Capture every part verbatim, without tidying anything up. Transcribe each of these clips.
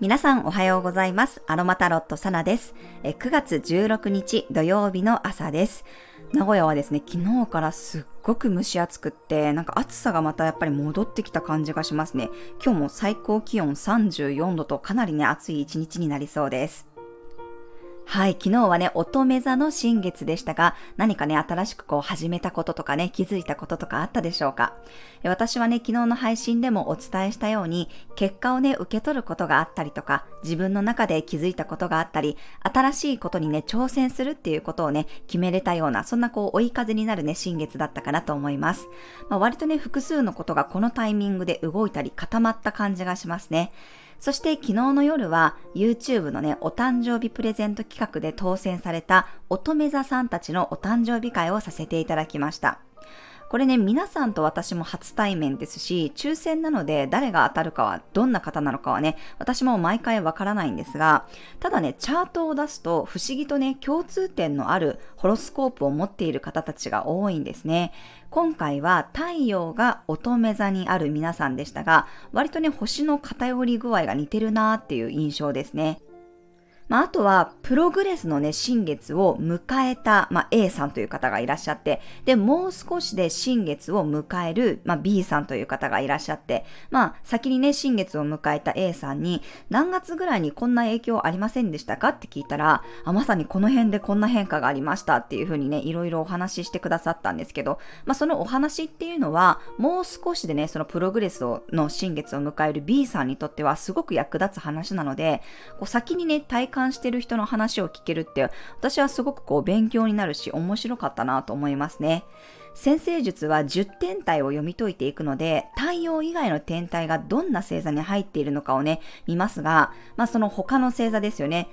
皆さんおはようございます。アロマタロットサナです。くがつじゅうろくにち土曜日の朝です。名古屋はですね、昨日からすっごく蒸し暑くって、なんか暑さがまたやっぱり戻ってきた感じがしますね。今日も最高気温さんじゅうよんどとかなりね、暑い一日になりそうです。はい、昨日はね、乙女座の新月でしたが、何かね、新しくこう始めたこととかね、気づいたこととかあったでしょうか。私はね、昨日の配信でもお伝えしたように、結果をね、受け取ることがあったりとか、自分の中で気づいたことがあったり、新しいことにね、挑戦するっていうことをね、決めれたような、そんなこう追い風になるね、新月だったかなと思います。まあ、割とね、複数のことがこのタイミングで動いたり固まった感じがしますね。そして昨日の夜は YouTube のね、お誕生日プレゼント企画で当選された乙女座さんたちのお誕生日会をさせていただきました。これね、皆さんと私も初対面ですし、抽選なので誰が当たるかは、どんな方なのかはね、私も毎回わからないんですが、ただね、チャートを出すと不思議とね、共通点のあるホロスコープを持っている方たちが多いんですね。今回は太陽が乙女座にある皆さんでしたが、割とね、星の偏り具合が似てるなーっていう印象ですね。まあ、あとは、プログレスのね、新月を迎えた、まあ、A さんという方がいらっしゃって、で、もう少しで新月を迎える、まあ、B さんという方がいらっしゃって、まあ、先にね、新月を迎えた A さんに、何月ぐらいにこんな影響ありませんでしたかって聞いたら、あ、まさにこの辺でこんな変化がありましたっていうふうにね、いろいろお話ししてくださったんですけど、まあ、そのお話っていうのは、もう少しでね、そのプログレスをの新月を迎える B さんにとっては、すごく役立つ話なので、こう先にね、体感してる人の話を聞けるって私はすごくこう勉強になるし面白かったなと思いますね。占星術はじゅってんたいを読み解いていくので、太陽以外の天体がどんな星座に入っているのかをね見ますが、まあその他の星座ですよね。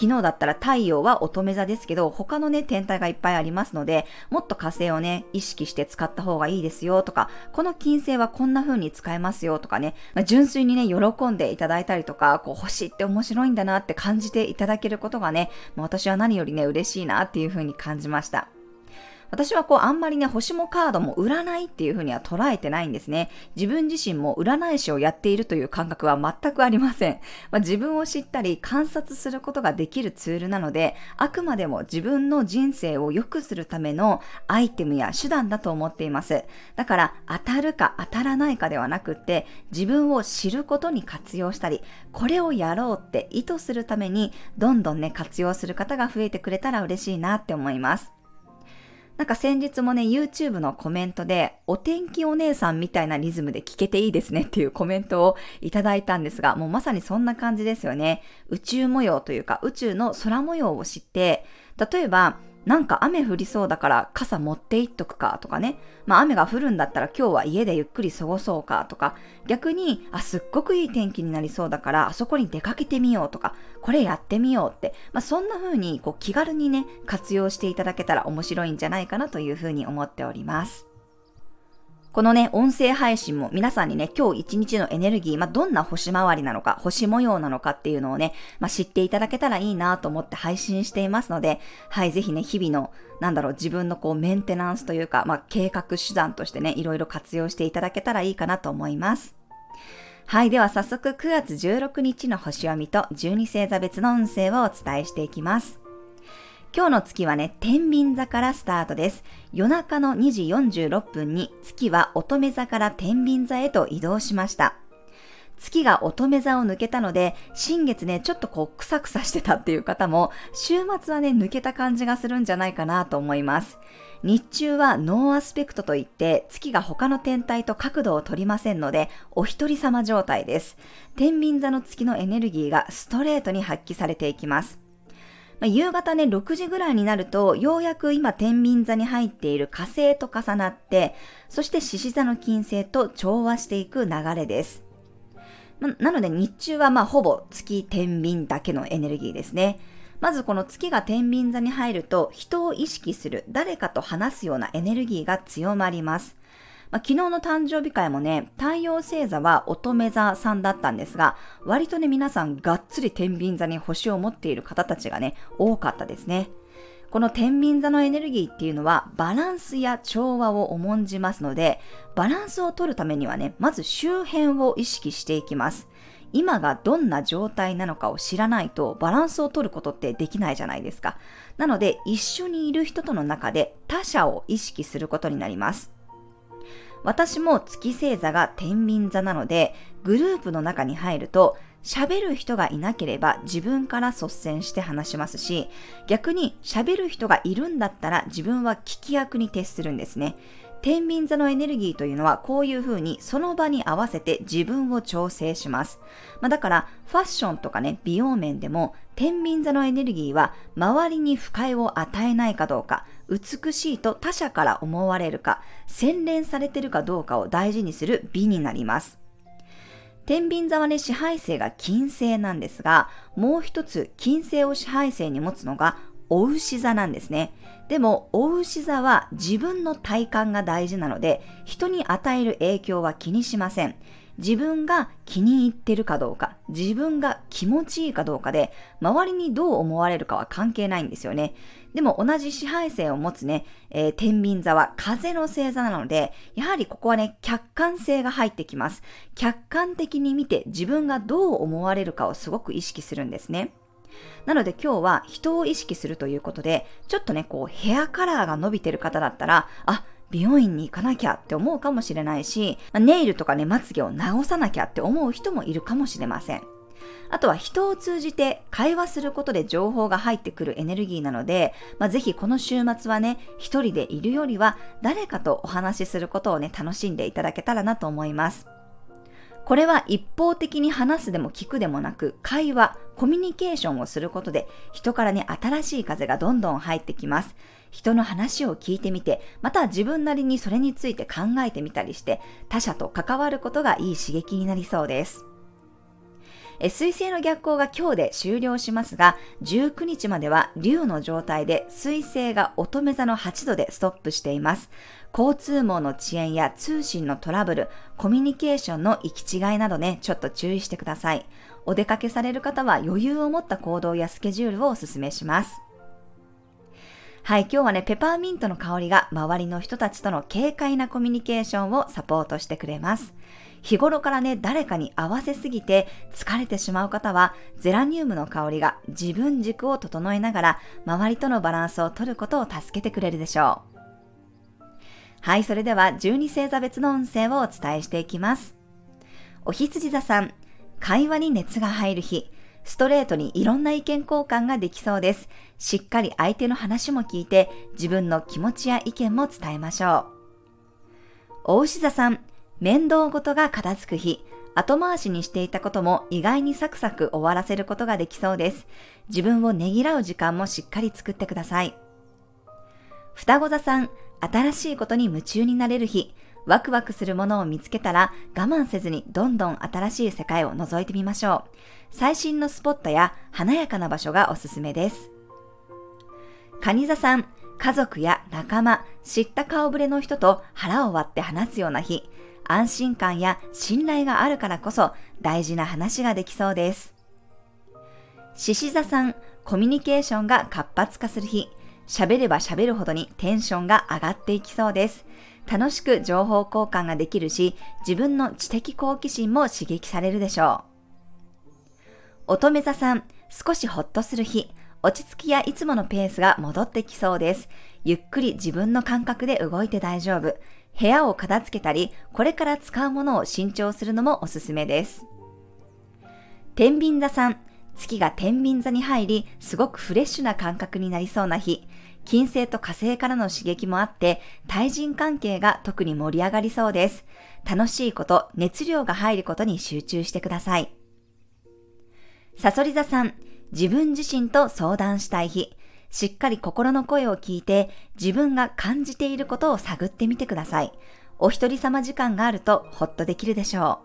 昨日だったら太陽は乙女座ですけど、他のね、天体がいっぱいありますので、もっと火星をね、意識して使った方がいいですよとか、この金星はこんな風に使えますよとかね、まあ、純粋にね、喜んでいただいたりとか、こう、星って面白いんだなって感じていただけることがね、まあ、私は何よりね、嬉しいなっていう風に感じました。私はこうあんまりね、星もカードも占いっていう風には捉えてないんですね。自分自身も占い師をやっているという感覚は全くありません。まあ、自分を知ったり観察することができるツールなので、あくまでも自分の人生を良くするためのアイテムや手段だと思っています。だから当たるか当たらないかではなくって、自分を知ることに活用したり、これをやろうって意図するために、どんどんね、活用する方が増えてくれたら嬉しいなって思います。なんか先日もね、YouTube のコメントで、お天気お姉さんみたいなリズムで聞けていいですねっていうコメントをいただいたんですが、もうまさにそんな感じですよね。宇宙模様というか、宇宙の空模様を知って、例えば、なんか雨降りそうだから傘持っていっとくかとかね。まあ雨が降るんだったら今日は家でゆっくり過ごそうかとか、逆に、あ、すっごくいい天気になりそうだからあそこに出かけてみようとか、これやってみようって、まあそんな風にこう気軽にね、活用していただけたら面白いんじゃないかなという風に思っております。このね、音声配信も皆さんにね、今日一日のエネルギー、まあ、どんな星回りなのか、星模様なのかっていうのをね、まあ、知っていただけたらいいなと思って配信していますので、はい、ぜひね、日々の、なんだろう、自分のこう、メンテナンスというか、まあ、計画手段としてね、いろいろ活用していただけたらいいかなと思います。はい、では早速、くがつじゅうろくにちの星読みとじゅうにせいざ別の運勢をお伝えしていきます。今日の月はね、天秤座からスタートです。夜中のにじよんじゅうろっぷんに月は乙女座から天秤座へと移動しました。月が乙女座を抜けたので、新月ね、ちょっとこう、クサクサしてたっていう方も、週末はね、抜けた感じがするんじゃないかなと思います。日中はノーアスペクトといって、月が他の天体と角度を取りませんので、お一人様状態です。天秤座の月のエネルギーがストレートに発揮されていきます。夕方ね、ろくじぐらいになると、ようやく今天秤座に入っている火星と重なって、そして獅子座の金星と調和していく流れです。な, なので日中はまあほぼ月天秤だけのエネルギーですね。まずこの月が天秤座に入ると、人を意識する、誰かと話すようなエネルギーが強まります。まあ、昨日の誕生日会もね、太陽星座は乙女座さんだったんですが、割とね皆さんがっつり天秤座に星を持っている方たちがね、多かったですね。この天秤座のエネルギーっていうのはバランスや調和を重んじますので、バランスを取るためにはね、まず周辺を意識していきます。今がどんな状態なのかを知らないとバランスを取ることってできないじゃないですか。なので一緒にいる人との中で他者を意識することになります。私も月星座が天秤座なので、グループの中に入ると喋る人がいなければ自分から率先して話しますし、逆に喋る人がいるんだったら自分は聞き役に徹するんですね。天秤座のエネルギーというのはこういう風にその場に合わせて自分を調整します。まあ、だからファッションとかね、美容面でも天秤座のエネルギーは周りに不快を与えないかどうか、美しいと他者から思われるか、洗練されているかどうかを大事にする美になります。天秤座はね、支配星が金星なんですが、もう一つ金星を支配星に持つのがお牛座なんですね。でもお牛座は自分の体感が大事なので、人に与える影響は気にしません。自分が気に入ってるかどうか、自分が気持ちいいかどうかで、周りにどう思われるかは関係ないんですよね。でも同じ支配性を持つね、えー、天秤座は風の星座なので、やはりここはね、客観性が入ってきます。客観的に見て自分がどう思われるかをすごく意識するんですね。なので今日は人を意識するということで、ちょっとね、こうヘアカラーが伸びてる方だったら、あ、美容院に行かなきゃって思うかもしれないし、ネイルとかね、まつげを直さなきゃって思う人もいるかもしれません。あとは人を通じて会話することで情報が入ってくるエネルギーなので、まあ、ぜひこの週末はね、一人でいるよりは誰かとお話しすることをね、楽しんでいただけたらなと思います。これは一方的に話すでも聞くでもなく、会話、コミュニケーションをすることで、人からね、新しい風がどんどん入ってきます。人の話を聞いてみて、また自分なりにそれについて考えてみたりして、他者と関わることがいい刺激になりそうです。水星の逆行が今日で終了しますが、じゅうくにちまでは龍の状態で水星が乙女座のはちどでストップしています。交通網の遅延や通信のトラブル、コミュニケーションの行き違いなどね、ちょっと注意してください。お出かけされる方は余裕を持った行動やスケジュールをお勧めします。はい、今日はね、ペパーミントの香りが周りの人たちとの軽快なコミュニケーションをサポートしてくれます。日頃からね、誰かに合わせすぎて疲れてしまう方は、ゼラニウムの香りが自分軸を整えながら、周りとのバランスを取ることを助けてくれるでしょう。はい、それではじゅうに星座別の運勢をお伝えしていきます。お羊座さん、会話に熱が入る日、ストレートにいろんな意見交換ができそうです。しっかり相手の話も聞いて、自分の気持ちや意見も伝えましょう。お牛座さん、面倒事が片付く日、後回しにしていたことも意外にサクサク終わらせることができそうです。自分をねぎらう時間もしっかり作ってください。双子座さん、新しいことに夢中になれる日、ワクワクするものを見つけたら我慢せずにどんどん新しい世界を覗いてみましょう。最新のスポットや華やかな場所がおすすめです。蟹座さん、家族や仲間、知った顔ぶれの人と腹を割って話すような日、安心感や信頼があるからこそ大事な話ができそうです。獅子座さん、コミュニケーションが活発化する日、喋れば喋るほどにテンションが上がっていきそうです。楽しく情報交換ができるし、自分の知的好奇心も刺激されるでしょう。乙女座さん、少しホッとする日、落ち着きやいつものペースが戻ってきそうです。ゆっくり自分の感覚で動いて大丈夫。部屋を片付けたり、これから使うものを新調するのもおすすめです。天秤座さん、月が天秤座に入り、すごくフレッシュな感覚になりそうな日、金星と火星からの刺激もあって、対人関係が特に盛り上がりそうです。楽しいこと、熱量が入ることに集中してください。蠍座さん、自分自身と相談したい日、しっかり心の声を聞いて、自分が感じていることを探ってみてください。お一人様時間があるとほっとできるでしょ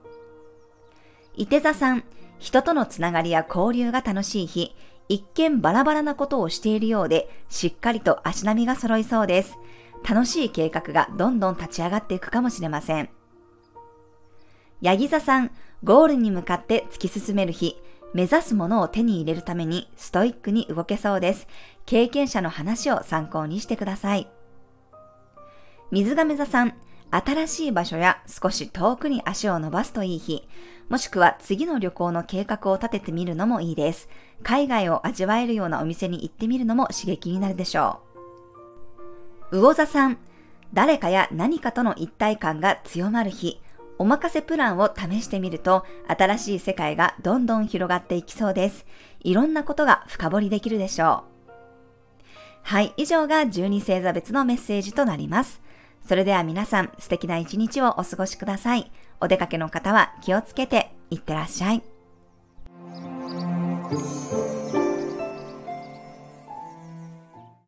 う。いて座さん、人とのつながりや交流が楽しい日、一見バラバラなことをしているようで、しっかりと足並みが揃いそうです。楽しい計画がどんどん立ち上がっていくかもしれません。ヤギ座さん、ゴールに向かって突き進める日、目指すものを手に入れるためにストイックに動けそうです。経験者の話を参考にしてください。水亀座さん、新しい場所や少し遠くに足を伸ばすといい日、もしくは次の旅行の計画を立ててみるのもいいです。海外を味わえるようなお店に行ってみるのも刺激になるでしょう。魚座さん、誰かや何かとの一体感が強まる日、お任せプランを試してみると、新しい世界がどんどん広がっていきそうです。いろんなことが深掘りできるでしょう。はい、以上がじゅうに星座別のメッセージとなります。それでは皆さん、素敵な一日をお過ごしください。お出かけの方は気をつけていってらっしゃい。